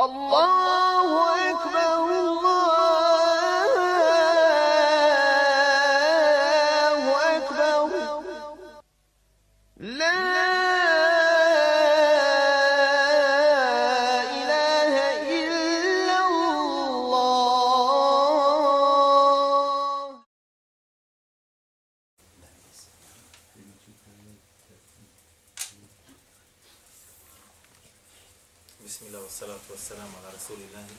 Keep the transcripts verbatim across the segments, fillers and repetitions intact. Allahu Akbar, Allahu Akbar, La ilaha illallah. Bismillah wa salatu wa salam ala rasulillahi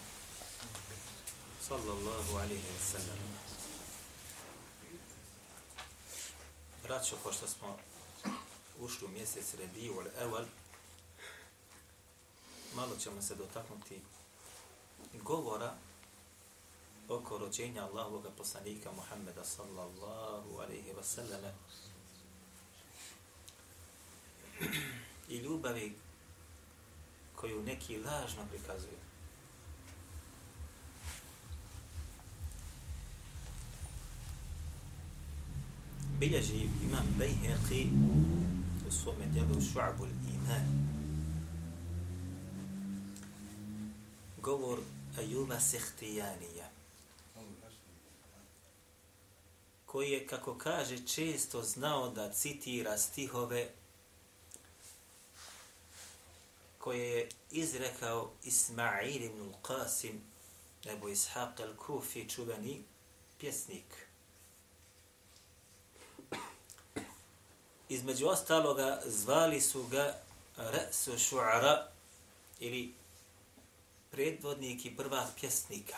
sallallahu alaihi wa sallam. Braćo, pošto smo ušli u mjesec Rebiul Evvel, malo ćemo se dotaknuti govora oko rođenja Allahovog poslanika Muhammeda sallallahu alaihi wa sallam i ljubavi koju neki lažno prikazuju. Bilježi imam Beyheqi u svome djelu Šu'abul Iman govor Ajuba Sihtijanija, koji je, kako kaže, često znao da citira stihove koje je izrekao Isma'ir ibnul Qasim, Ebu Ishaq al-Kufi, čuveni pjesnik. Između ostaloga, zvali su ga Rasu Šu'ara, ili predvodnik i prvak pjesnika,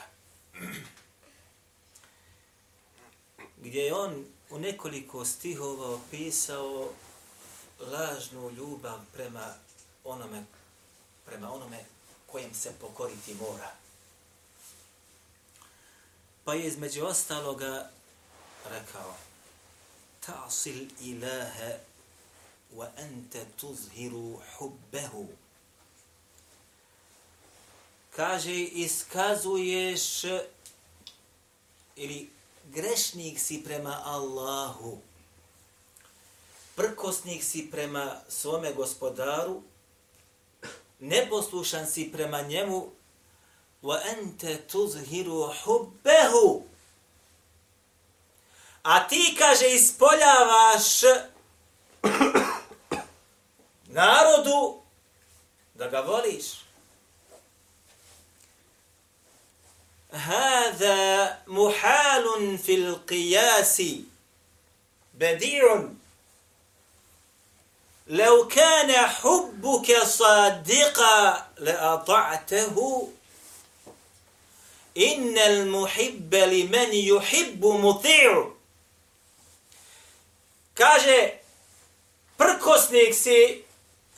gdje je on u nekoliko stihova opisao lažnu ljubav prema onome prema onome kojem se pokoriti mora. Pa je između ostaloga rekao: Ta'sil ilaha wa anta tuzhiru hubbehu. Kaže, iskazuješ ili grešnik si prema Allahu, prkosnik si prema svome gospodaru, neposlušan si prema njemu, wa anta tuzhiru hubbehu, a ti, kaže, ispoljavaš narodu da ga voliš. Hada muhalun fil qiyasi badi'un. لو كان حبك صادقا لأطعته إن المحب لمن يحب مطيع. Kaže, prkosnik si,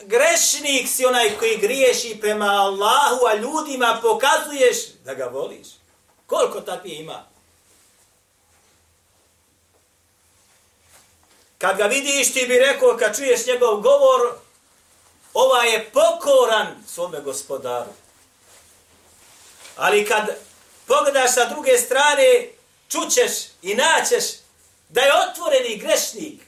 grešnik si onaj koji griješi prema Allahu, a ljudima pokazuješ da ga voliš. Koliko takvih ima? Kad ga vidiš, ti bi rekao, kad čuješ njegov govor, ovaj je pokoran svome gospodaru. Ali kad pogledaš sa druge strane, čućeš i naćeš da je otvoreni grešnik.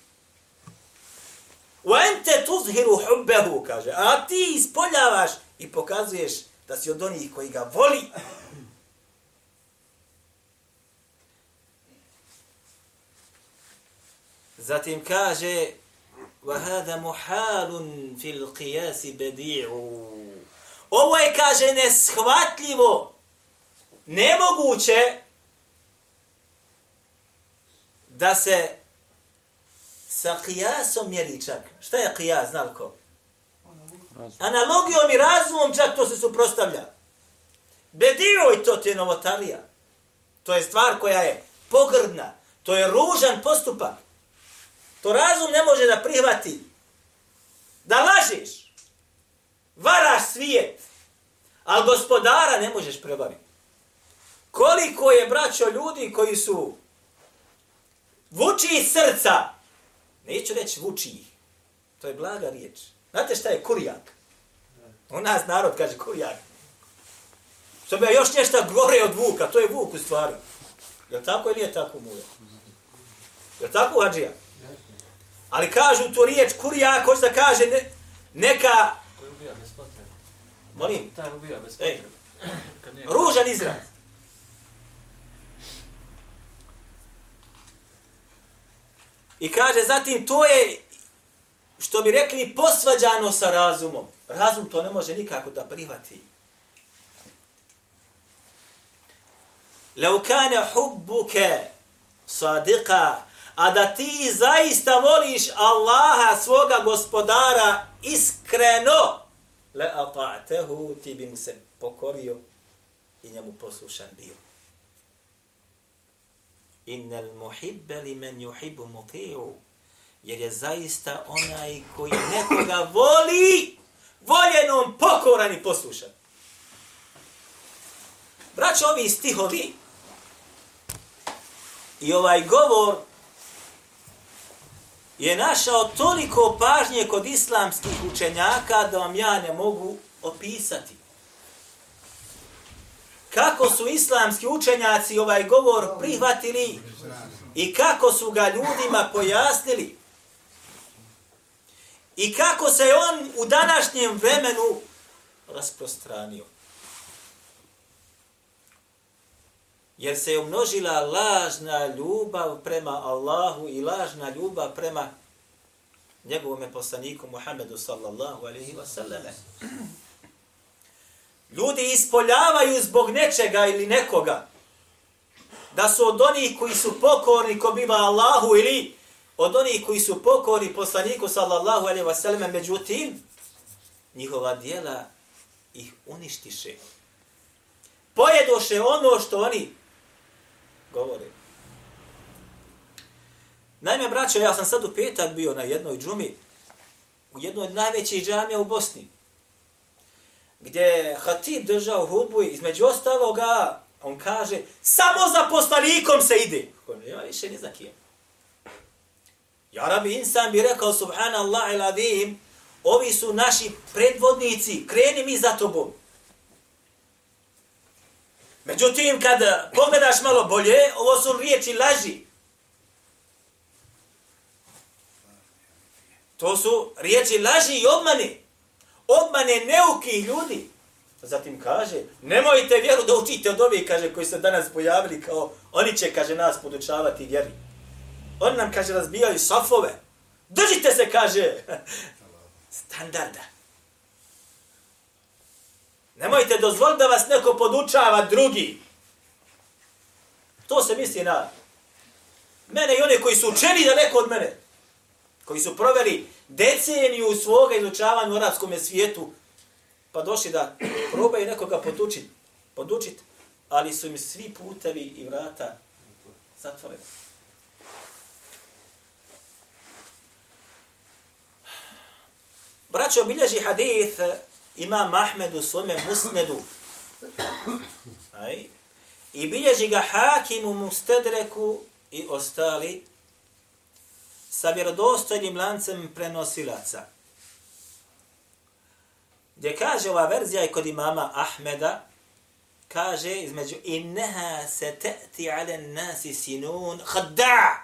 Wa anta tuzhiru hubbehu, kaže, a ti ispoljavaš i pokazuješ da si od onih koji ga voli. Zatim kaže: وَهَذَا مُحَالٌ فِي الْقِيَاسِ بَدِيعُ. Ovo je, kaže, neshvatljivo, nemoguće da se sa kijasom mjeri čak. Šta je kijas, znal ko? Analogijom i razumom čak to se suprostavlja. Bedi'u, i to je novotarija. To je stvar koja je pogrdna. To je ružan postupak. To razum ne može da prihvati. Da lažeš, varaš svijet, ali gospodara ne možeš prevariti. Koliko je, braćo, ljudi koji su vuči iz srca, neću reći vuči, to je blaga riječ. Znate šta je kurijak? U nas narod kaže kurijak. Što bi još nešto gore od vuka, to je vuk u stvari. Je li tako ili je tako, mule? Je li tako, hadžija? Ali kažu tu riječ kurijak, hoće da kaže ne, neka... Koji ubija bez potrebe. Molim? Taj ubija bez potrebe. Ružan izraz. I kaže zatim to je, što bi rekli, posvađano sa razumom. Razum to ne može nikako da prihvati. Lau kana hubbuka sadiqa, a da ti zaista voliš Allaha, svoga gospodara, iskreno, la ata'tehu, ti bi mu se pokorio i njemu poslušan bio. Innal muhibba limen yuhibbu muti'u, jer je zaista onaj koji nekoga voli, voljenom pokoran i poslušan. Braćo, ovi stihovi i ovaj govor je našao toliko pažnje kod islamskih učenjaka da vam ja ne mogu opisati. Kako su islamski učenjaci ovaj govor prihvatili i kako su ga ljudima pojasnili i kako se on u današnjem vremenu rasprostranio. Jer se je umnožila lažna ljubav prema Allahu i lažna ljubav prema njegovom poslaniku Muhammedu sallallahu alaihi wa sallame. Ljudi ispoljavaju zbog nečega ili nekoga da su od onih koji su pokorni ko biva Allahu ili od onih koji su pokorni poslaniku sallallahu alaihi wa sallame, međutim njihova djela ih uništiše. Pojedoše ono što oni govore. Naime, braćo, ja sam sad u petak bio na jednoj džumi, u jednoj od najvećih džamija u Bosni, gdje je hatib držao hudbu i između ostaloga on kaže, samo za poslanikom se ide. Ja više ne znam kijem. Ja rabi insan bi rekao, subhanallah il adim, ovi su naši predvodnici, kreni mi za tobom. Međutim, kad pogledaš malo bolje, ovo su riječi laži. To su riječi laži i obmane. Obmane neukih ljudi. Zatim kaže, nemojte vjeru da učite od ovih, kaže, koji se danas pojavili kao oni će, kaže, nas podučavati vjeri. Oni nam, kaže, razbijaju safove. Držite se, kaže, standarda. Nemojte dozvoliti da vas neko podučava drugi. To se misli na mene i one koji su učeni daleko od mene. Koji su proveli deceniju svoga izučavanja u arapskom svijetu. Pa došli da probaju nekoga podučiti. Podučit, ali su im svi putevi i vrata zatvoreni. Braćo, bilježi hadith Imam Ahmed u svome musnedu. Aj. I bilježi ga Hakim u Mustedreku i ostali sa vjerodostojnim lancem prenosilaca. Gdje kaže ova verzija i kod imama Ahmeda, kaže između inneha se te'ti ale nasi sinun khadda.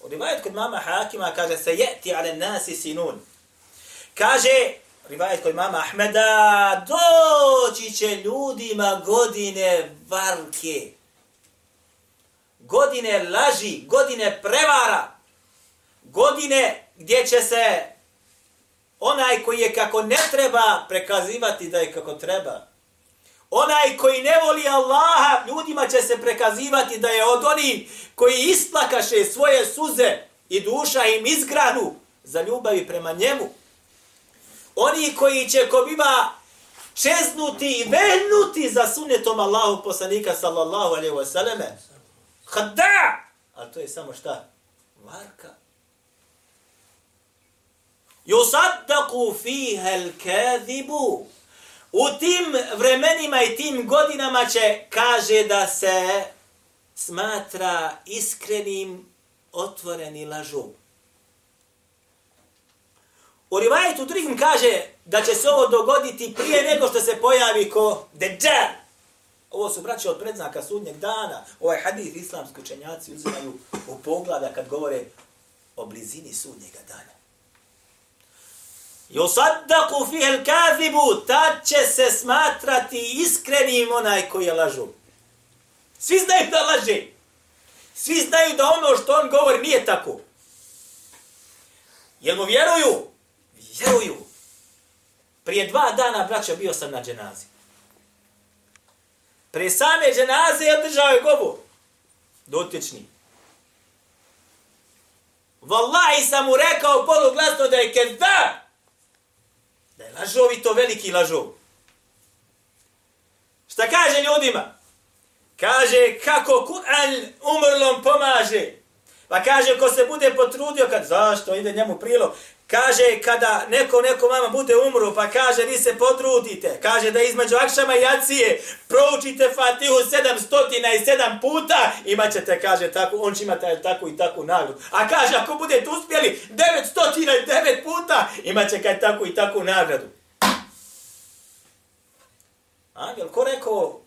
U rivajet kod mama Hakima kaže se je'ti ale nasi sinun. Kaže rivajet kod mama Ahmeda, doći će ljudima godine varke, godine laži, godine prevara, godine gdje će se onaj koji je kako ne treba prekazivati da je kako treba. Onaj koji ne voli Allaha, ljudima će se prekazivati da je od onih koji isplakaše svoje suze i duša im izgranu za ljubavi prema njemu. Oni koji će ko biva čeznuti i vehnuti za sunnetom Allahu poslanika sallallahu alaihi wa sallame. Hada! Ali to je samo šta? Varka. Yusaddaku fiha al-kadhibu. U tim vremenima i tim godinama će, kaže, da se smatra iskrenim otvoreni lažom. U rivajetu drugim kaže da će se ovo dogoditi prije nego što se pojavi ko Deđal. Ovo su, braće, od predznaka sudnjeg dana. Ovaj hadith islamski učenjaci uzimaju u pogleda kad govore o blizini sudnjega dana. Yusaddaqu fiha al-kadhibu, tad će se smatrati iskrenim onaj koji je lažu. Svi znaju da laže. Svi znaju da ono što on govori nije tako. Jel mu vjeruju? Vjeruju. Prije dva dana, braćo, bio sam na dženazi. Prije same dženaze je održao je govor. Dotični. Wallahi sam mu rekao poluglasno da je kedda. Da je lažov i to veliki lažov. Šta kaže ljudima? Kaže kako Kur'an umrlom pomaže. Pa kaže ko se bude potrudio, kad zašto ide njemu prilo, kaže kada neko, neko mama bude umru, pa kaže vi se potrudite. Kaže da između akšama i jacije proučite Fatihu sedam stotina sedam puta, imat ćete, kaže tako, on će imati tako i tako nagradu. A kaže ako budete uspjeli devet stotina devet puta, imat će kaj tako i tako nagradu. A, jel ko rekao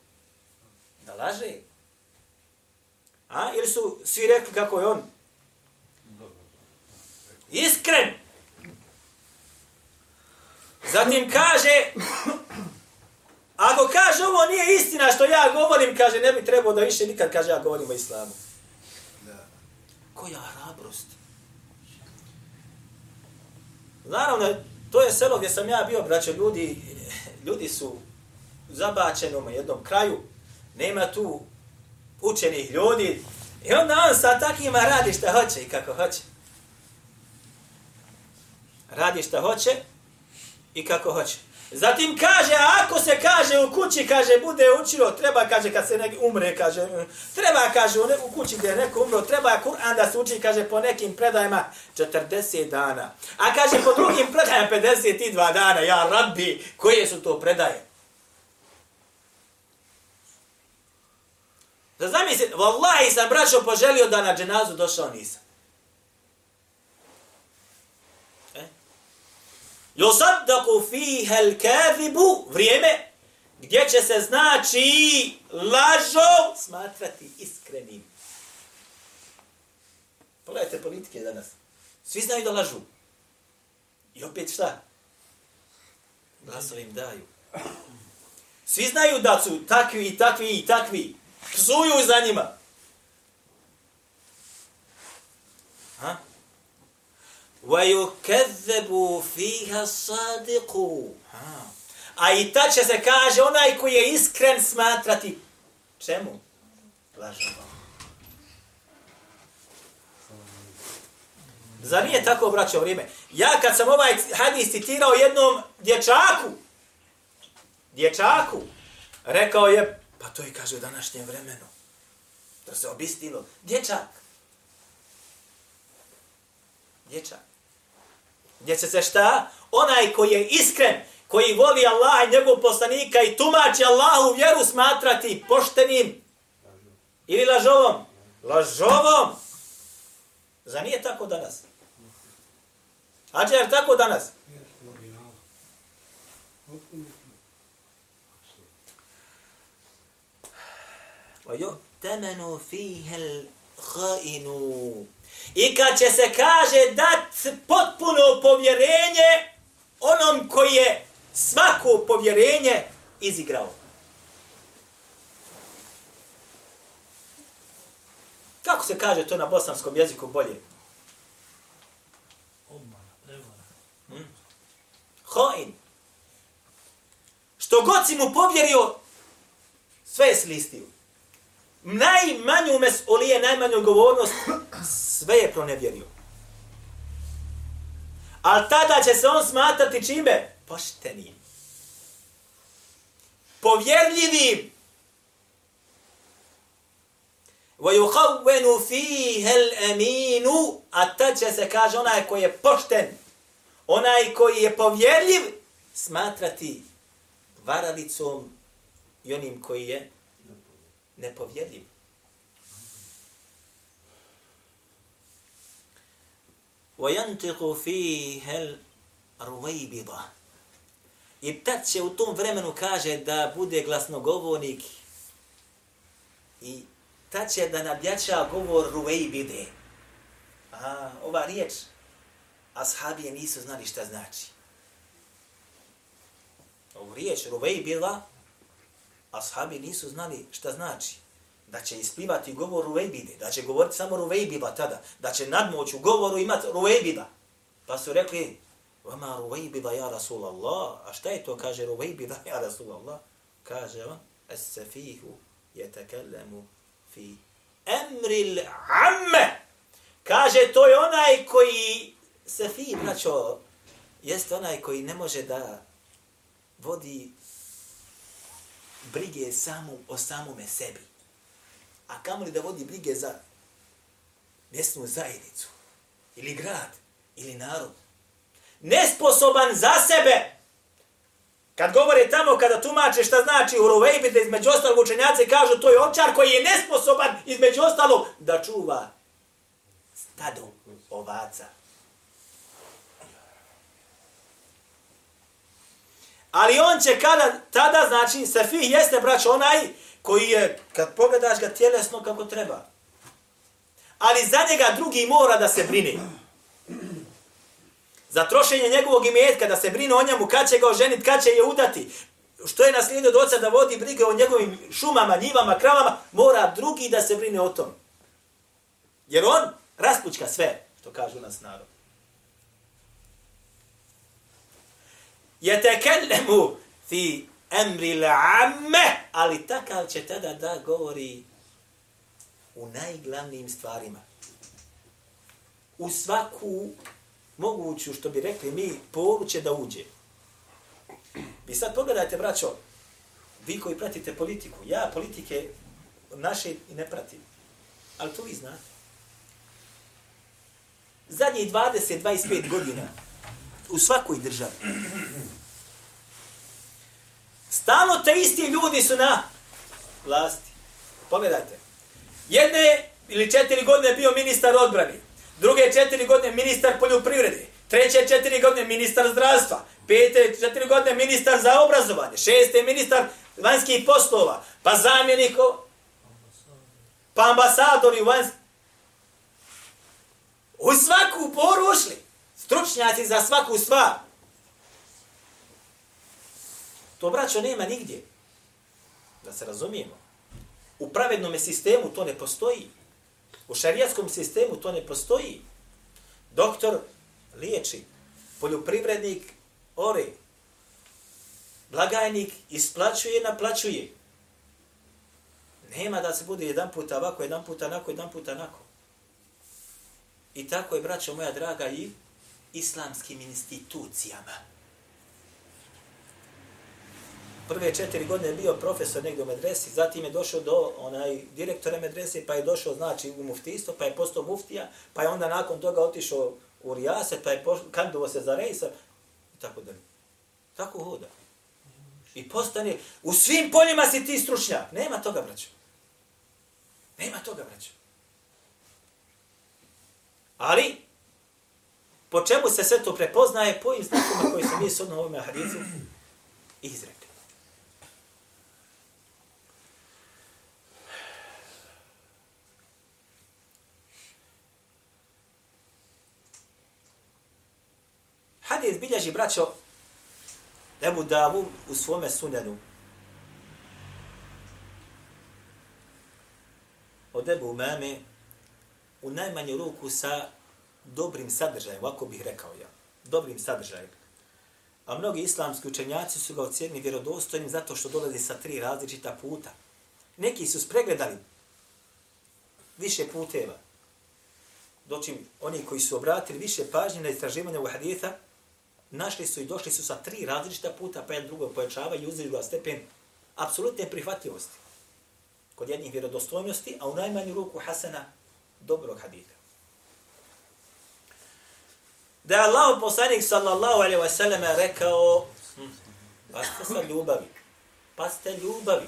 da laže? A, ili su svi rekli kako je on? Iskren! Zatim kaže, ako kaže ovo nije istina što ja govorim, kaže ne bi trebao da više nikad kaže ja govorim o islamu. Koja hrabrost. Naravno, to je selo gdje sam ja bio, braćo, ljudi, ljudi su u zabačenom jednom kraju, nema tu učenih ljudi, i onda on sa takvima radi šta hoće i kako hoće. Radi šta hoće i kako hoće. Zatim kaže, ako se kaže u kući, kaže, bude učilo, treba, kaže, kad se neki umre, kaže, treba, kaže, u kući gdje je neko umro, treba Kur'an da se uči, kaže, po nekim predajima četrdeset dana. A kaže, po drugim predajima pedeset dva dana, ja rabbi, koje su to predaje? Da zamislite, vallahi sam, braćo, poželio da na dženazu došao nisam. Yusaddaku fiha al-kadhibu, vrijeme gdje će se znači lažov smatrati iskrenim. Pogledajte politike danas. Svi znaju da lažu. I opet šta? Glasove im daju. Svi znaju da su takvi i takvi i takvi. Psuju za njima. Ha? وَيُكَذَّبُوا فِيهَا صَادِقُوا. A i tad će se, kaže, onaj koji je iskren smatrati. Čemu? Lažovom. Zar nije tako, obraćao vrijeme? Ja kad sam ovaj hadis citirao jednom dječaku, dječaku, rekao je, pa to je, kaže, u današnjem vremenu. To se obistilo. Dječak. Dječak. Gdje će se šta? Onaj koji je iskren, koji voli Allaha i njegovog poslanika i tumači Allahu vjeru smatrati poštenim. Ili lažovom? Lažovom! Zar nije tako danas? Ađe, je tako danas? وَيُؤْتَمَنُوا فِيهَ الْخَائِنُوا. I kad će se, kaže, dat potpuno povjerenje onom koji je svako povjerenje izigrao. Kako se kaže to na bosanskom jeziku bolje? Hmm? Hoin. Što god si mu povjerio, sve je slistio. Najmanju mesulije, najmanju odgovornost, sve je pronevjerio. Ali tada će se on smatrati čime? Poštenim. Povjerljivim. وَيُخَوَّنُ فِيهَ الْأَمِينُ. A tad će se, kaže, onaj koji je pošten, onaj koji je povjerljiv, smatrati varalicom i onim koji je nepovjedljiv. وَيَنْتِقُ فِيهَ الْرُوَيْبِضَ. I tad će u tom vremenu, kaže, da bude glasnogovornik i tad će da nadjača govor Ruvejbide. A, ova riječ ashabije nisu znali šta znači. riječ Ruvej bila, ashabi nisu znali šta znači. Da će isplivati govor Ruvejbide, da će govoriti samo Ruvejbiba tada, da će nadmoć u govoru imati Ruvejbiba. Pa su rekli, vama Ruvejbida ja Rasulallah, a šta je to kaže Ruvejbida ja Rasulallah? Kaže on, es-safihu jetekellemu fi emril amme. Kaže, to je onaj koji, safih, braćo, jeste onaj koji ne može da vodi brige samu, o samome sebi. A kamoli da vodi brige za mjesnu zajednicu, ili grad, ili narod. Nesposoban za sebe. Kad govore tamo, kada tumače šta znači u Ruvejbide, između ostalog učenjaci kažu to je ovčar koji je nesposoban, između ostalog, da čuva stado ovaca. Ali on će kada, tada, znači, sefih jeste, braćo, onaj koji je, kad pogledaš ga tjelesno kako treba. Ali za njega drugi mora da se brine. Za trošenje njegovog imetka, da se brine o njemu, kad će ga oženiti, kad će je udati. Što je naslijedio od oca da vodi brige o njegovim šumama, njivama, kravama, mora drugi da se brine o tom. Jer on raspučka sve, što kažu nas narod. Jetekellemu fi emril amme, ali takav će tada da govori u najglavnijim stvarima. U svaku moguću, što bi rekli mi, poruče da uđe. Vi sad pogledajte, braćo, vi koji pratite politiku, ja politike naše i ne pratim, ali to vi znate. Zadnjih dvadeset do dvadeset pet godina u svakoj državi stalno te isti ljudi su na vlasti. Pogledajte. Jedne ili četiri godine bio ministar odbrane, druge četiri godine ministar poljoprivrede, treće četiri godine ministar zdravstva, pete četiri godine ministar za obrazovanje, šeste ministar vanjskih poslova, pa zamjenik, pa ambasadori vanjskih. U svaku poru ušli. Stručnjaci za svaku stvar. To, braćo, nema nigdje. Da se razumijemo. U pravednom sistemu to ne postoji. U šarijatskom sistemu to ne postoji. Doktor liječi. Poljoprivrednik ore. Blagajnik isplaćuje, naplaćuje. Nema da se bude jedan puta ovako, jedan puta onako, jedan puta onako. I tako je, braćo moja draga, i islamskim institucijama. Prve četiri godine je bio profesor negdje u medresi, zatim je došao do onaj direktora medrese, pa je došao, znači, u muftistvo, pa je postao muftija, pa je onda nakon toga otišao u rijaset, pa je kandidovo se za rejsa, i tako dalje. Tako hoda. I postane, u svim poljima si ti stručnjak. Nema toga, braćo. Nema toga, braćo. Ali, po čemu se sve to prepoznaje? Po znacima koji su mi shodno u ovome hadisu izrekli. Hadis bilježi, braćo, Ebu Davud u svome sunenu. Od Ebu Umame u najmanju ruku sa dobrim sadržajem, ovako bih rekao ja. Dobrim sadržajem. A mnogi islamski učenjaci su ga ocijenili vjerodostojnim zato što dolazi sa tri različita puta. Neki su spregledali više puteva. Dočim oni koji su obratili više pažnje na istraživanje ovog haditha, našli su i došli su sa tri različita puta, pa jedan drugo pojačavaju i uzeli ga stepen apsolutne prihvatljivosti. Kod jednih vjerodostojnosti, a u najmanju ruku hasana dobrog haditha. Da je Allah poslanik sallallahu alaihi wa sallam rekao, pazite sa ljubavi, pazite ljubavi.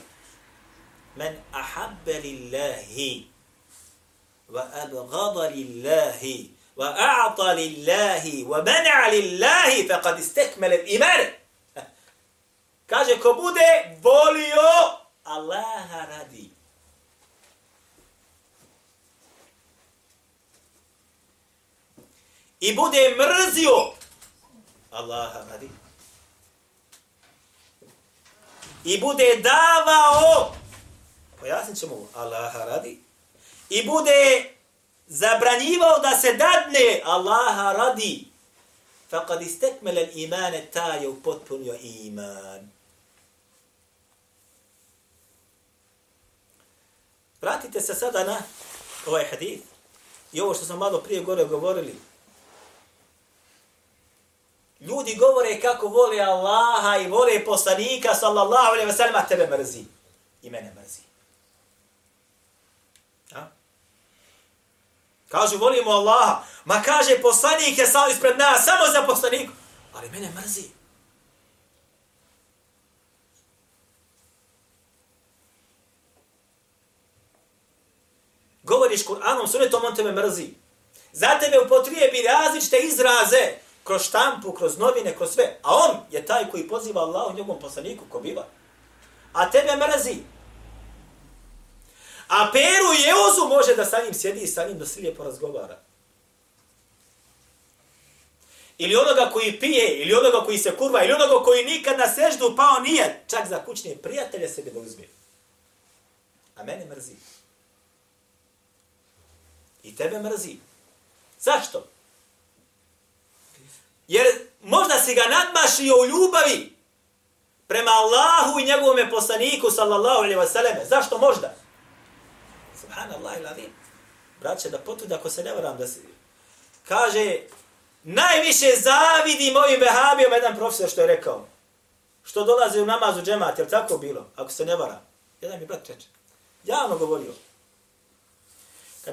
Men ahabbe lillahi, wa abgada lillahi, wa a'ata lillahi, wa mana'a lillahi, fa kad istekmele imane. Kaže, ko bude volio Allaha radi. I bude mrzio Allaha radi. i bude davao, pojasnit ćemo mu, Allaha radi, i bude zabranjivao da se dadne, Allaha radi, فَقَدْ اِسْتَكْمَلَ الْإِمَانَ تَا je upotpunio iman. Vratite se sada na ovaj hadith i ovo što smo malo prije gore govorili. Ljudi govore kako vole Allaha i vole poslanika sallallahu alejhi ve sellem, a tebe mrzi i mene mrzi. A? Kažu volimo Allaha, ma kaže poslanik je stao ispred nas samo za poslaniku, ali mene mrzi. Govoriš Kur'anom, sunetom, on te me mrzi. Za tebe upotrijebi različite izraze, kroz štampu, kroz novine, kroz sve. A on je taj koji poziva Allahu njegovom poslaniku, ko biva. A tebe mrzi. A Peru Jeuzu može da sa njim sjedi i sa njim doslijepo razgovara. Ili onoga koji pije, ili onoga koji se kurva, ili onoga koji nikad na seždu pao nije. Čak za kućne prijatelje sebi da uzme. A mene mrzi. I tebe mrzi. Zašto? Jer možda si ga nadmašio u ljubavi prema Allahu i njegovom poslaniku sallallahu alejhi ve selleme. Zašto možda? Subhanallah ilazim. Braće, da potvrdi ako se ne varam da si... Kaže, najviše zavidim ovim vehabijom, jedan profesor što je rekao. Što dolazi u namazu džemat, jel tako bilo? Ako se ne varam. Jedan mi brat reče. Javno govorio.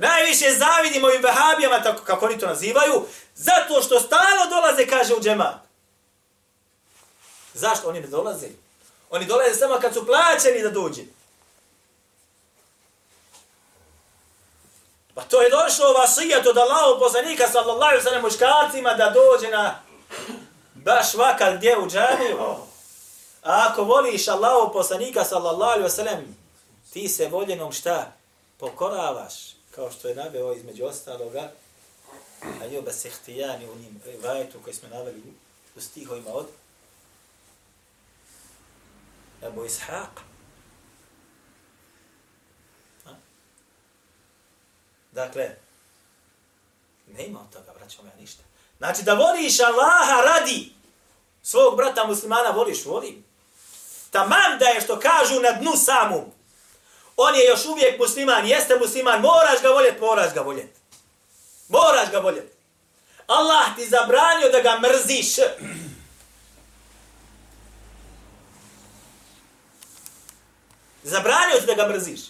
Najviše zavidimo ovim vehabijama, tako kako oni to nazivaju, zato što stalno dolaze, kaže, u džemat. Zašto oni ne dolaze? Oni dolaze samo kad su plaćeni da dođe. Pa to je došlo vasijat od Allahov poslanika sallallahu alejhi ve sellem muškarcima da dođe na baš vakar gdje u džamiju. A ako voliš Allahov poslanika sallallahu alejhi ve sellem, ti se voljenom šta? Pokoravaš. Kao što je naveo između ostaloga, a njoba sehtijani u njim rivajetu koji smo naveli u stihovima od Ebu Ishaqa. Dakle, ne ima od toga, vraćamo ja ništa. Znači da voliš Allaha radi svog brata muslimana, voliš, volim. Tamam da je što kažu na dnu samom. On je još uvijek musliman, jeste musliman, moraš ga voljeti, moraš ga voljeti. Moraš ga voljeti. Allah ti zabranio da ga mrziš. Zabranio ti da ga mrziš.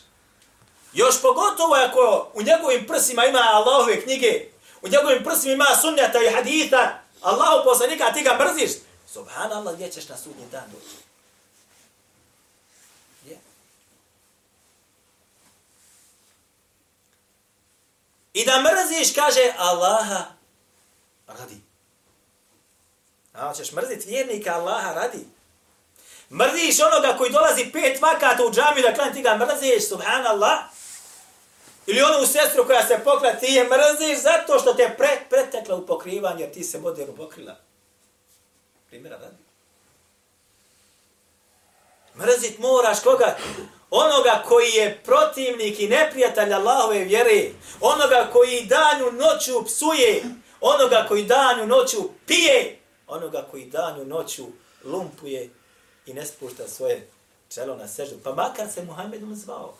Još pogotovo ako u njegovim prsima ima Allahove knjige, u njegovim prsima ima sunneta i hadita, Allahov poslanika, ti ga mrziš. Subhanallah, gdje ćeš na sudnji dan doći? I da mrziš, kaže, Allaha radi. A ćeš mrziti vjernika, Allaha radi. Mrziš onoga koji dolazi pet vakata u džamiju, da klan ti ga mrziš, subhanallah. Ili onu sestru koja se pokla, ti je mrziš zato što te pre, pretekla u pokrivanju, jer ti se moderno pokrila. Primjera radi. Mrzit moraš koga? Onoga koji je protivnik i neprijatelj Allahove vjere, onoga koji danju noću psuje, onoga koji danju noću pije, onoga koji danju noću lumpuje i ne spušta svoje čelo na seždu. Pa makar se Muhammedom zvao.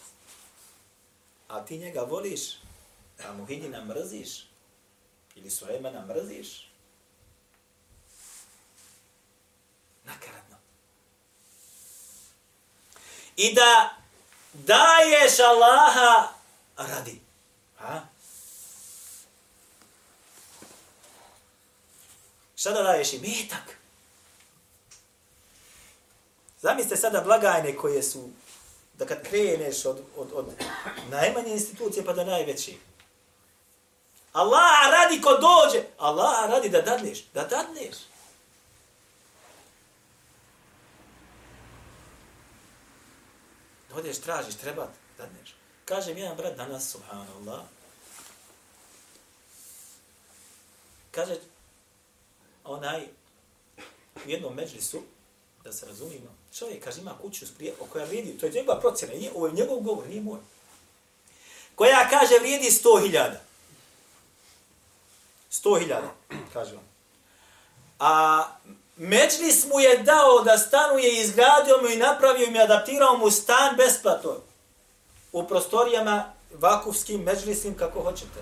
A ti njega voliš, a Muhidina mrziš, ili Sulejmana mrziš. Nakaradno. I da daješ Allaha radi. Ha? Šta da daješ? I metak. Zamislite sada blagajne koje su, da kad kreneš od, od, od najmanje institucije pa do najveće. Allaha radi ko dođe. Allaha radi da dadneš. Da dadneš. Odeš, tražiš, treba, dadneš. Kaže mi jedan brat danas, subhanallah, kaže, onaj, u jednom međlisu, Da se razumijemo, čovjek kaže ima kuću sprije, o koja vrijedi, to je njegova procjena, nije, ovo je njegov govor, nije moj. Koja kaže vrijedi sto hiljada. Sto hiljada, kaže on. A Međlis mu je dao da stanuje, izgradio mu i napravio mu i adaptirao mu stan besplatno. U prostorijama vakufskim, međlisnim, kako hoćete.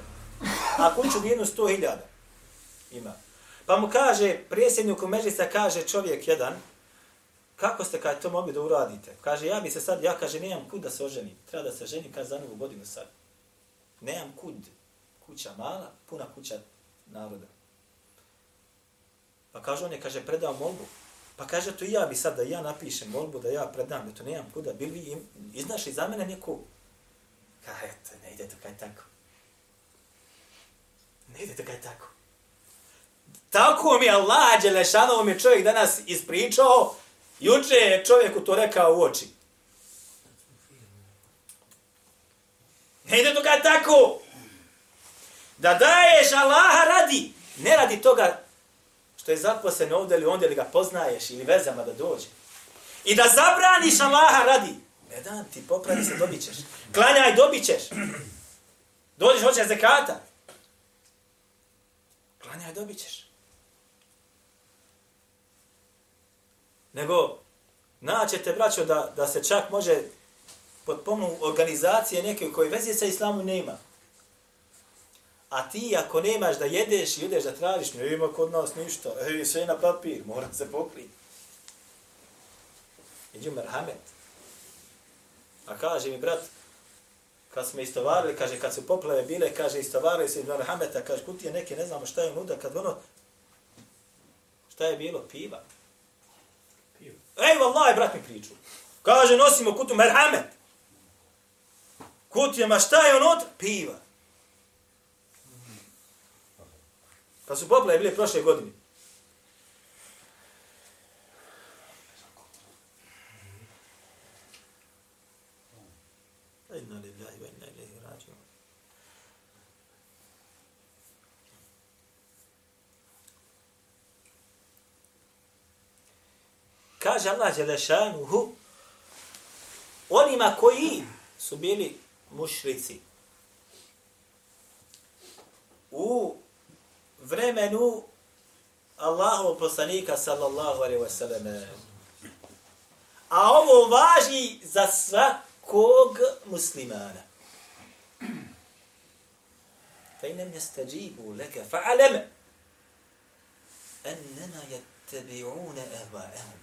A kuću vrijednu sto hiljada ima. Pa mu kaže, predsjedniku međlisa kaže čovjek jedan, kako ste kaj to mogli da uradite? Kaže, ja bi se sad, ja kaže, nemam kud da se oženim. Treba da se oženim, kaže, za novu godinu sad. Nemam kud. Kuća mala, puna kuća naroda. Pa kaže, on je, kaže, predao molbu. Pa kaže, to i ja bi sad, da ja napišem molbu, da ja predam, da to nemam kuda. Bil vi im, iznašli za mene neku? Kaj, eto, ne ide to kaj tako. Ne ide to kaj tako. Tako mi je Allah, Đelešanovo mi je čovjek danas ispričao. Juče je čovjeku to rekao u oči. Ne ide to kaj tako. Da daješ Allaha radi. Ne radi toga što je zaposlen ovdje ili ondje, ili ga poznaješ, ili vezama da dođe. I da zabraniš Allaha radi. Ne dan ti, popravi se, dobit ćeš. Klanjaj, dobit ćeš. Dođeš, hoćeš zekata. Klanjaj, dobit ćeš. Nego, naćete, braćo, da, da se čak može potpomnu organizacije neke koje veze sa islamom ne ima. A ti ako nemaš da jedeš i ideš da tražiš, ne ima kod nas ništa, ej, sve na papir, mora se pokriti. Iđu merhamet. A kaže mi brat, kad smo istovarili, kaže, kad su poplave bile, kaže, istovarili se iz merhameta, kaže, kutije neke, ne znamo šta je nuda, kad ono, šta je bilo, piva. Piva. Ej, vallahi, brat mi priču. Kaže, nosimo kutu merhamet. Kutijama, šta je ono? Piva. Kad su poplave bile prošle godine. Inna lillahi wa inna ilaihi rađi'un. Kaže Allah dželešanuhu onima koji su bili mušrici u vremenu Allahovog poslanika sallallahu alejhi ve sellem. A ovo važi za svakog muslimana. Fa in yastajibu laka fa'lam annama yattabi'una ahwa'ahum.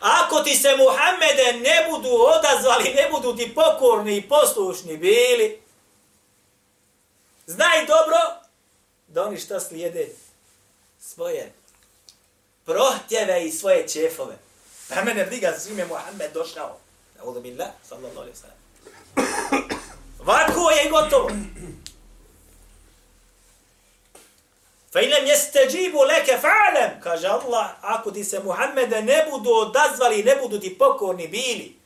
Ako ti se Muhammede ne budu odazvali, ne budu ti pokorni i poslušni bili, znaj dobro da oni šta slijede? Svoje prohtjeve i svoje čefove. Pa mene briga s ime Muhammed došao. Audu billah, sallallahu alaihi wa sallam. Vako je gotovo. Fa inem jesteđibu leke fa'alem, kaže Allah, ako ti se Muhammede ne budu odazvali, ne budu ti pokorni bili.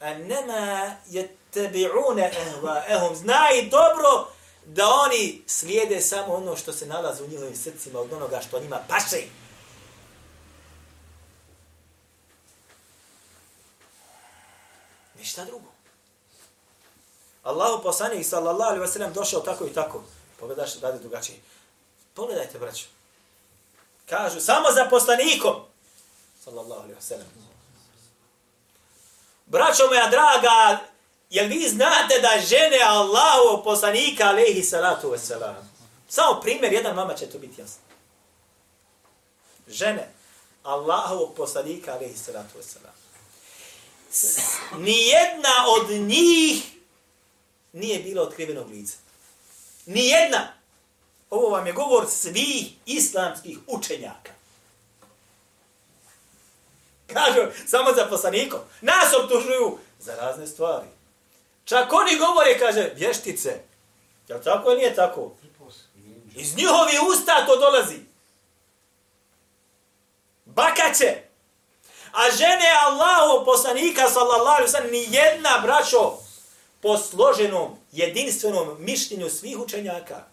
Annama je tebi'une ehva'ehum. Znaj dobro da oni slijede samo ono što se nalazi u njihovim srcima od onoga što njima paše. Ništa drugo. Allahu poslanik sallallahu alejhi ve sellem došao tako i tako. Pogledaš da je drugačije. Pogledajte, braćo. Kažu samo za poslanikom sallallahu alejhi ve sellem. Braćo moja draga, jel vi znate da žene Allahovog poslanika alejhi salatu vesselam? Samo primjer jedan, vama će to biti jasno. Žene Allahovog poslanika alejhi salatu vesselam. Nijedna od njih nije bila otkrivenog lica. Nijedna. Ovo vam je govor svih islamskih učenjaka. Kažu, samo za poslanikom. Nas optužuju za razne stvari. Čak oni govore, kaže, vještice. Jel tako ili nije tako? Iz njihovi usta to dolazi. Bakaće. A žene Allahov poslanika, sallallahu alejhi ve sellem, nijedna, braćo, po složenom, jedinstvenom mišljenju svih učenjaka,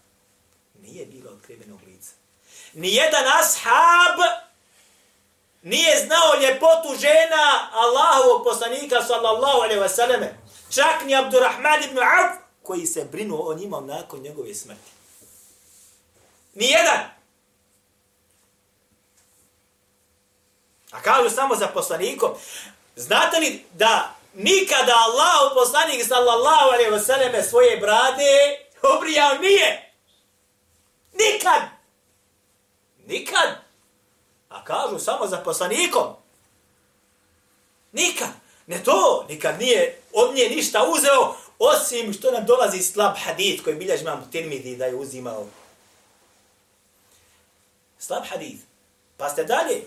nije bilo otkrivenog lica. Nijedan ashab Nije znao ljepotu žena Allahovog poslanika sallallahu alejhi ve selleme. Čak ni Abdurrahman ibn Auf koji se brinuo o njima nakon njegove smrti. Nijedan. A kažu samo za poslanikom. Znate li da nikada Allahov poslanik sallallahu alejhi ve selleme svoje brade obrijao nije? Nikad. Nikad. A kažu samo za poslanikom. Nikad. Ne to, nikad nije od nje ništa uzeo, osim što nam dolazi slab hadith koji bilježi imam Tirmidhi da je uzimao. Slab hadith. Pa ste dalje.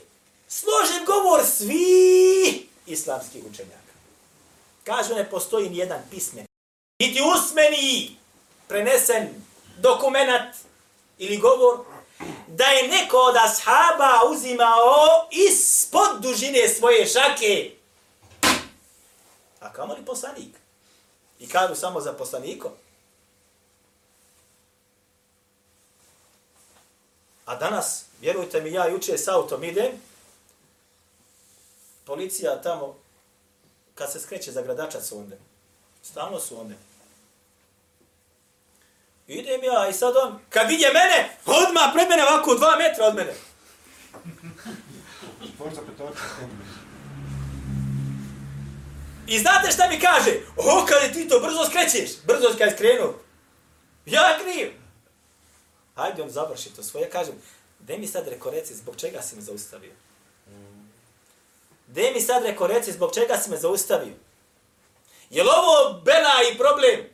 Složen govor svih islamskih učenjaka. Kažu ne postoji nijedan pismen, niti usmeni prenesen dokumenat ili govor da je neko od ashaba uzimao ispod dužine svoje šake. A kamo li poslanik? I kažu samo za poslanikom. A danas, vjerujte mi, ja juče s autom idem, policija tamo, kad se skreće za Gradačac onda, stalno su onda. Idem ja i sad on, kad vidje mene, odmah pred mene ovako, dva metra od mene. I znate šta mi kaže? O, kad je ti to, brzo skrećeš. Brzo kad je skrenuo. Ja kriv. Hajde on završi to svoje. Kažem, de mi sad reko reci zbog čega si me zaustavio? De mi sad reko reci zbog čega si me zaustavio? Je li ovo bela i problem?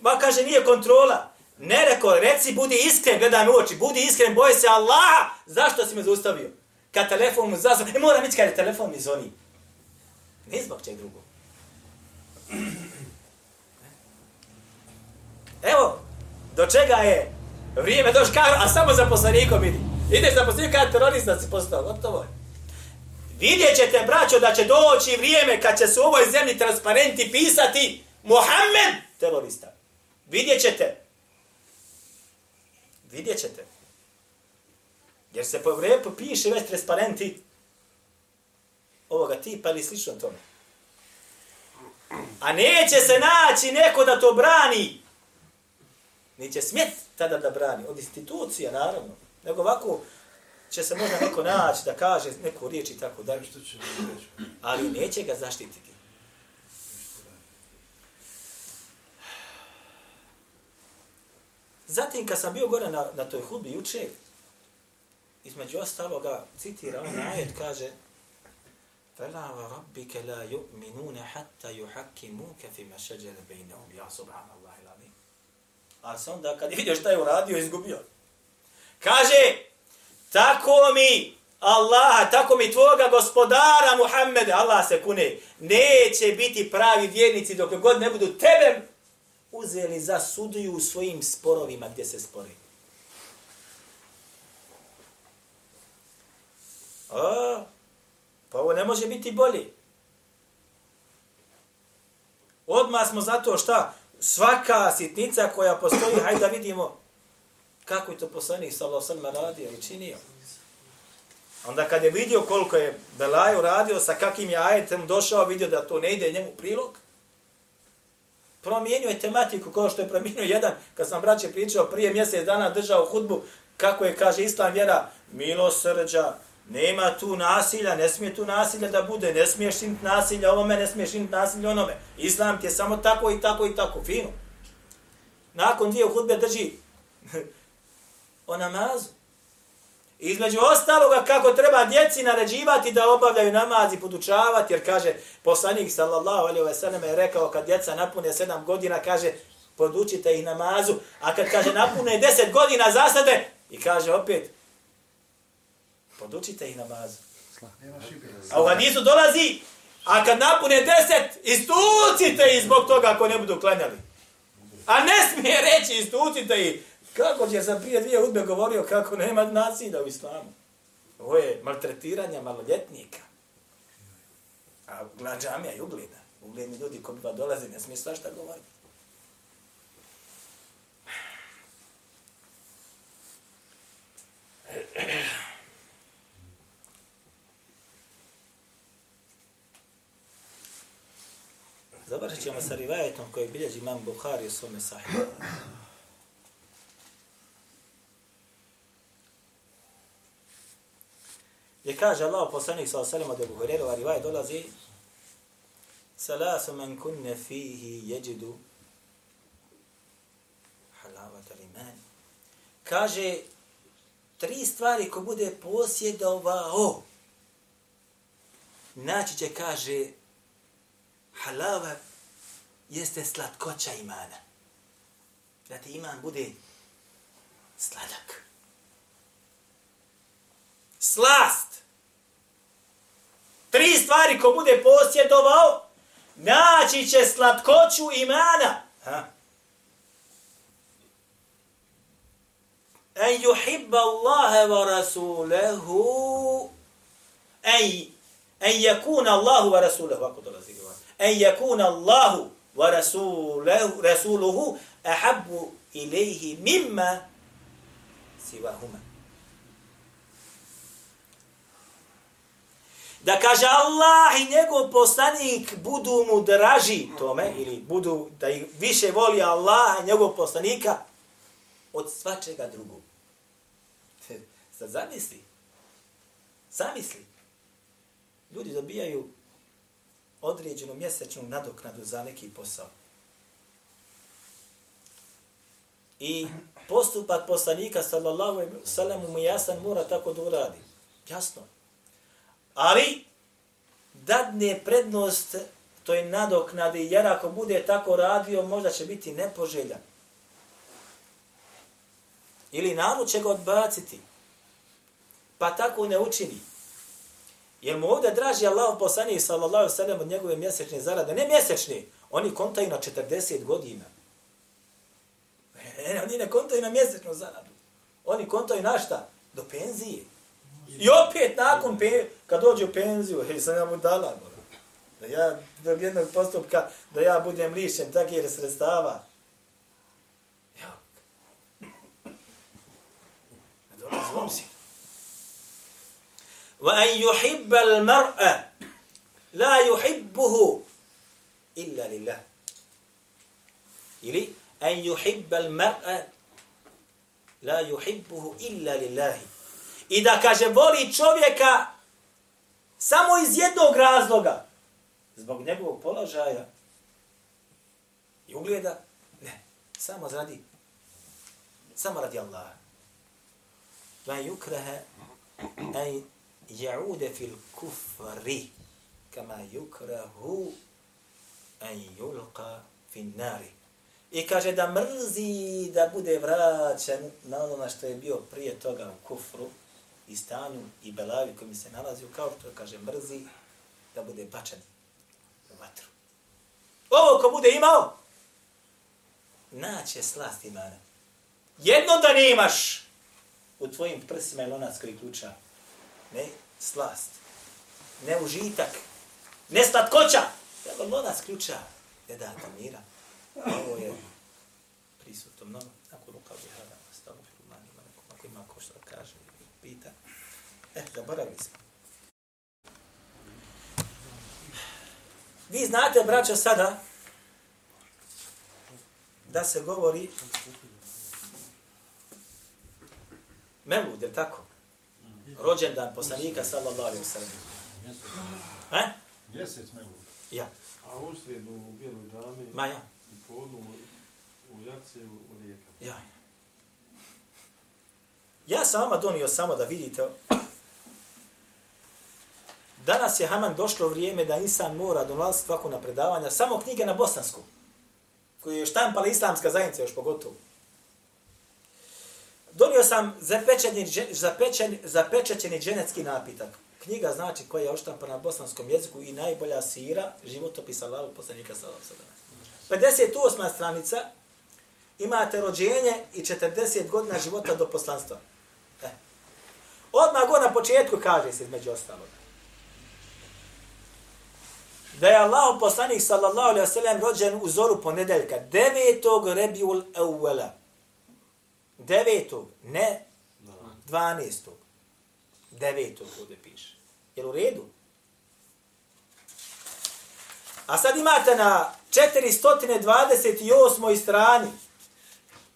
Ma kaže, nije kontrola. Ne reko, reci, budi iskren, gledaj mi oči, budi iskren, boj se Allaha. Zašto si me zaustavio? Kad telefon mu zazvoni, e, moram ići kad je telefon mi zvoni. Ne zbog čeg drugog. Evo, do čega je vrijeme došlo, a samo za poslanikom idi. Ideš za poslanikom, kada terorista si postao, gotovo je. Vidjet ćete, braćo, da će doći vrijeme kad će se u ovoj zemlji transparenti pisati Muhammed terorista. Vidjet ćete. Vidjet ćete. Jer se po vrepu piše već transparenti ovoga tipa ili slično tome. A neće se naći neko da to brani. Neće smjeti tada da brani. Od institucija, naravno. Nego ovako će se možda neko naći da kaže neku riječ i tako dalje. Ali neće ga zaštititi. Zatim, kad sam bio gore na, na toj hudbi juče, između ostaloga citira on ajet, kaže فَلَا وَرَبِّكَ لَا يُؤْمِنُونَ حَتَّى يُحَكِّمُوكَ فِي مَا شَجَرَ بَيْنَهُمْ يَا سُبْحَانَ اللَّهِ الْعَظِيمِ. Ali se onda, kad je vidio šta je uradio, izgubio. Kaže, tako mi Allaha, tako mi tvoga gospodara Muhammede, Allah se kune, neće biti pravi vjernici dok god ne budu tebe uzeli za sudiju u svojim sporovima gdje se spore. A, pa ovo ne može biti bolje. Odmah smo zato šta? Svaka sitnica koja postoji, hajde da vidimo kako je to poslanik sallallahu alejhi ve sellem radio i činio. Onda kad je vidio koliko je belaju radio, sa kakim je ajetom došao, vidio da to ne ide njemu prilog, promijenio je tematiku kao što je promijenio jedan, kad sam braće pričao prije mjesec dana držao hudbu, kako je, kaže, islam vjera milosrđa, nema tu nasilja, ne smije tu nasilja da bude, ne smiješ činiti nasilja ovome, ne smiješ činiti nasilja onome. Islam ti je samo tako i tako i tako, fino. Nakon dvije hudbe drži o namazu. Između ostaloga kako treba djeci naređivati da obavljaju namaz i podučavati, jer kaže poslanik sallallahu alejhi ve sellem je rekao kad djeca napune sedam godina, kaže podučite ih namazu, a kad kaže napune deset godina zasade i kaže opet podučite ih namazu. A u hadisu dolazi, a kad napune deset, istucite ih zbog toga ako ne budu klanjali. A ne smije reći istucite ih. Kako će, sam prije dvije hudbe govorio kako nema nasilja u islamu. Ovo je maltretiranje maloljetnika. A glavna džamija je ugleda. Ugledni ljudi koji pa dolaze ne smije svašta govoriti. Završit ćemo sa rivajetom koji bilježi imam Buhari u svome sahihu. Gdje kaže Allah poslanik sallallahu alejhi ve sellem od Ebu Hurajre, rivajet dolazi Salasu man kunne fihi jeđidu halavata liman. Kaže, tri stvari ko bude posjedovao, naći će, kaže, halava jeste slatkoća imana. Da ti iman bude sladak. Slast. Tri stvari ko bude posjedovao, naći će slatkoću imana. Ha? En yuhibba Allahe wa rasulehu, en, en yakuna Allahu wa rasulehu, ako dolazi govan, en yakuna Allahu wa rasulehu, rasuluhu, ahabbu ilaihi mimma sivahuma. Da kaže Allah i njegov poslanik budu mu draži tome, ili budu, da ih više voli Allah i njegov poslanika od svačega drugog. Sad zamisli. Zamisli. Ljudi dobijaju određenu mjesečnu nadoknadu za neki posao. I postupak poslanika sallallahu alejhi ve sellem mu jasan, mora tako da uradi. Jasno. Ali dadne prednost toj nadoknadi, jer ako bude tako radio, možda će biti nepoželjan. Ili narod će ga odbaciti, pa tako ne učini. Jer mu ovdje draži Allah poslanik sallallahu alejhi ve sellem od njegove mjesečne zarade. Ne mjesečne, oni kontaju na četrdeset godina. E, oni ne kontaju na mjesečnu zaradu. Oni kontaju na šta? Do penzije. I opet nakon, pe, kad dođe u penziju, hej, sam ja budala, da ja do jednog postupka, da ja budem lišen takvih sredstava. Evo. Ne dolazi u obzir. وَأَنْ يُحِبَّ الْمَرْأَ لَا يُحِبُّهُ إِلَّا لِلَّهِ Ili أَنْ يُحِبَّ الْمَرْأَ لَا يُحِبُّهُ إِلَّا لِلَّهِ I da, kaže, voli čovjeka samo iz jednog razloga. Zbog njegovog položaja i ugleda. Ne, samo radi. Samo radi Allaha. La yukraha an ya'uda fil kufri kama yukrahu an yulqa fin nari. I kaže da mrzi da bude vraćen na ono što je bio prije toga u kufru i stanju i belavi koji se nalazi, kao što kaže mrzi da bude bačen u vatru. Ovo ko bude imao, naće slast imana. Jedno da ne imaš u tvojim prsima je lonac koji ključa. Ne slast, ne užitak, ne slatkoća, nego lonac ključa ne da mira. Ovo je prisutno mnogo. Ako ruka bi hada, stalo u manima, ako ima ko što da kaže, pita. Eh, zaboravili smo. Vi znate, braćo, sada da se govori Mevlud, je tako? Rođendan poslanika, sallallahu alejhi ve sellem. Eh? Mjesec Mevlud. Ja. A usred u Bijeloj dami Maja. I podnu u Jakce u Rijekama. Ja. Ja sam vama donio samo da vidite. Danas je Haman došlo vrijeme da insan mora donalaziti ovako na predavanja. Samo knjige na bosanskom, koju je štampala islamska zajednica još pogotovo. Donio sam zapečećeni dženecki napitak. Knjiga znači koja je oštampana na bosanskom jeziku i najbolja sira životopisa Allahov poslanika sallallahu alejhi ve sellem. pedeset osma stranica, imate rođenje i četrdeset godina života do poslanstva. Eh. Odmah go na početku kaže se između ostalog da je Allahov poslanik sallallahu alejhi ve sellem rođen u zoru ponedeljka, devetog Rebiul Evvela. devetog, ne dvanaestog. devetog ovdje piše. Jel u redu? A sad imate na četiristo dvadeset osmoj strani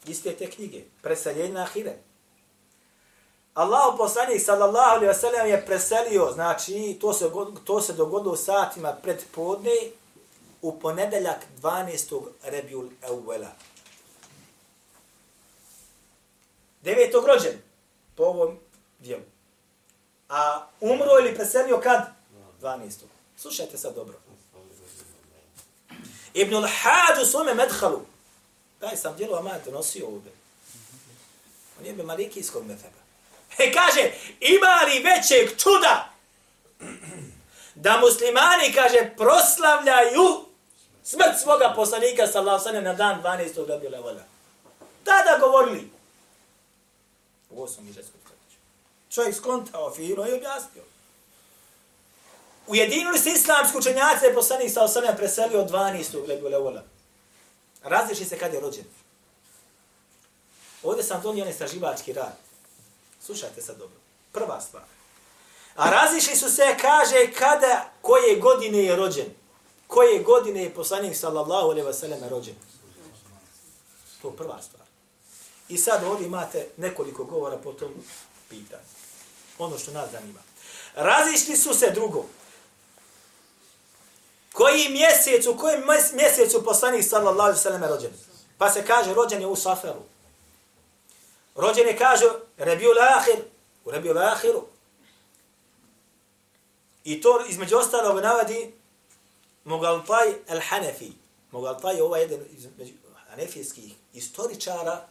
iste te knjige, preseljenje na ahiret. Allahov poslanik sallallahu alejhi ve sellem je preselio, znači to se to se dogodilo u satima predpodne u ponedeljak dvanaestog Rebiul Evvela. devetog rođen po ovom dijelu. A umro ili preselio kad? dvanaestog Slušajte sad dobro. Ibnul Hadu svome medhalu. Taj sam dijelo amanet nosio ovdje. On je bi malikijskog mefeba. E kaže, ima li većeg čuda da muslimani, kaže, proslavljaju smrt svoga poslanika sallallahu alejhi ve sellem na dan dvanaestog Rabiul Evvela. Tada govorili. U osam iđeskoj kratiću. Čovjek skontao fino i objasnio. Ujedinili se islamski učenjaci da je poslanik sallallahu alejhi ve sellem preselio dvanaestog Rabiul Evvela. Različi se kad je rođen. Ovdje sam donio onaj istraživački rad. Slušajte sad dobro. Prva stvar. A razišli su se, kaže, kada, koje godine je rođen. Koje godine je poslanik sallallahu alejhi ve sellem rođen. To je prva stvar. I sad ovdje imate nekoliko govora po tom pitanju. Ono što nas zanima. Razišli su se drugo. Koji mjesec, u kojem mjesecu poslanik sallallahu alejhi ve sellem rođen. Pa se kaže, rođen je u Saferu. Rođen je, kaže, Rebiul Ahir, u Rebiul Ahiru. I to, između ostalog, navadi Mugalpaj al-Hanefi. Mugalpaj je ovaj jedan između hanefijskih istoričara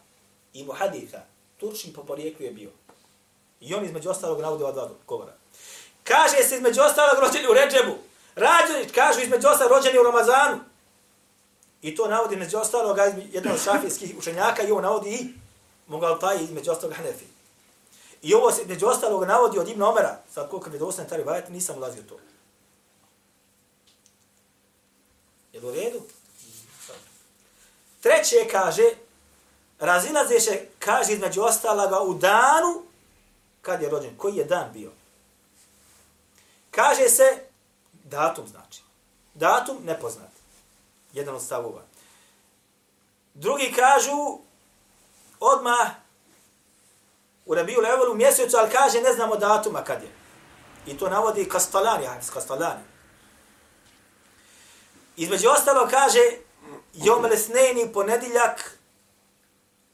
i muhaditha. Turčin po porijeklu je bio. I on, između ostalog, navodi ova dva govora. Kaže se, između ostalog, rođen je u Redžebu. Rađeni, kažu, između ostalog, rođen je u Ramazanu. I to navodi, između ostalog, jedan od šafijskih učenjaka i on navodi i Mugalpaj između ostalog Hanefi. I ovo se između ostalog navodi od Ibn Omera. Sad koliko mi dostane taj rivajet, nisam ulazio to. Je li u redu? Treće kaže, razilazeše, kaže između ostaloga u danu, kad je rođen, koji je dan bio. Kaže se, datum znači. Datum nepoznat. Jedan od stavova. Drugi kažu, odmah u Rabiul Evvelu mjesecu, ali kaže ne znamo datuma kad je. I to navodi Kastalani, Hafiz Kastalani. Između ostalo kaže Jomel Snejni ponediljak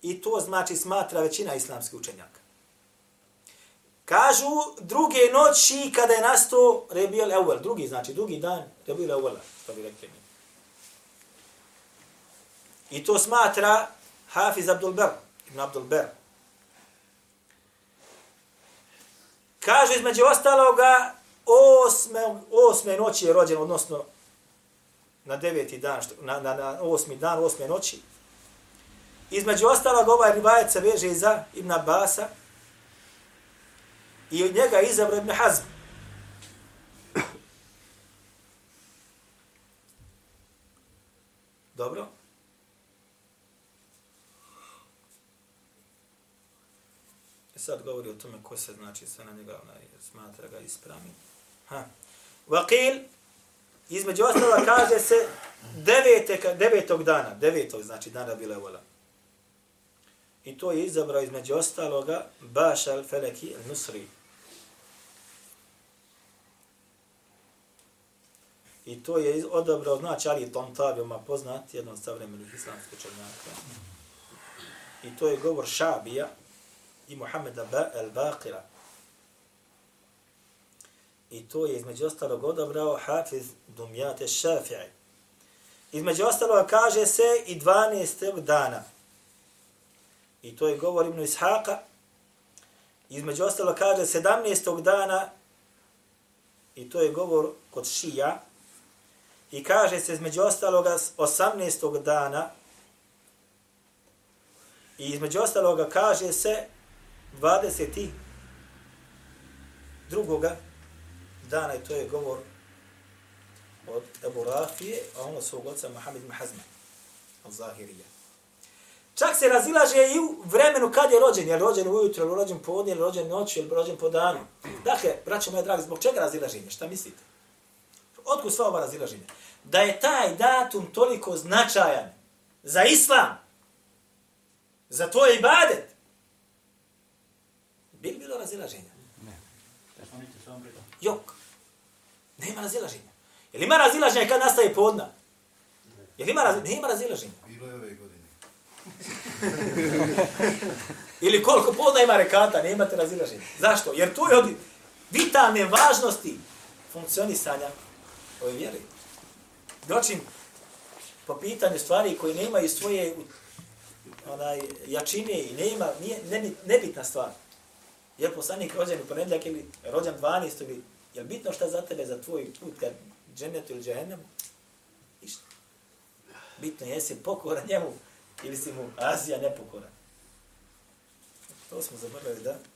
i to znači smatra većina islamskih učenjaka. Kažu druge noći kada je nastao Rabiul Evvel, drugi znači drugi dan Rabiul Evvela, što bi rekli. I to smatra Hafiz Abdul Ber, Ibn Abdul Ber. Kažu između ostaloga osme, osme noći je rođen, odnosno na deveti dan, što, na, na, na osmi dan, osme noći. Između ostaloga ovaj rivajet se veže iza Ibn Abasa i od njega izabro Ibn Hazm. Dobro. Sad govori o tome ko se znači sve na njega smatra ga ispravnim. Ha. Vakil, između ostala kaže se devete, devetog dana, devetog znači dana bila vola. I to je izabrao između ostaloga Bash al-Falaki al-Misri. I to je odabrao, znači Ali Tontabijoma poznat, jedan od savremenih islamskih črnjaka. I to je govor Šabija i Muhammeda al-Baqira. I to je između ostalog odabrao Hafiz Dumjate Šafi'i. Između ostalog kaže se i dvanaestog dana. I to je govor Ibn Ishaqa. Između ostalog kaže sedamnaestog dana. I to je govor kod Šija. I kaže se između ostaloga osamnaestog dana. I između ostaloga kaže se dvadeset drugog dana i to je govor od Eburafije, a ono svog oca Muhammed ibn Hazma, od Zahirija. Čak se razilaže i u vremenu kad je rođen, je rođen ujutro, je rođen po dne, je rođen noću, je rođen po danu. Dakle, braćo moja draga, zbog čega razilaženje? Šta mislite? Otkud sva ova razilaženja? Da je taj datum toliko značajan za islam, za tvoj ibadet, bi li bilo razilaženja? Ne. Jok. Nema razilaženja. Jel ima razilaženja kad nastaje podna? Jel ima razilaženja? Nema razilaženja. Bilo je ove godine. Ili koliko podna ima rekata, ne imate razilaženja. Zašto? Jer tu je od vitalne važnosti funkcionisanja ove vjere. Dočim, po pitanju stvari koje nemaju svoje onaj, jačine i nema, nije, ne, nebitna stvar. Je li poslanik rođen u ponedjeljak ili rođen dvanaestog ili je li bitno šta za tebe, za tvoj put ka džennetu ili džehennemu? Ništa. Bitno je jesi pokoran njemu ili si mu Azija nepokoran. To smo zaboravili da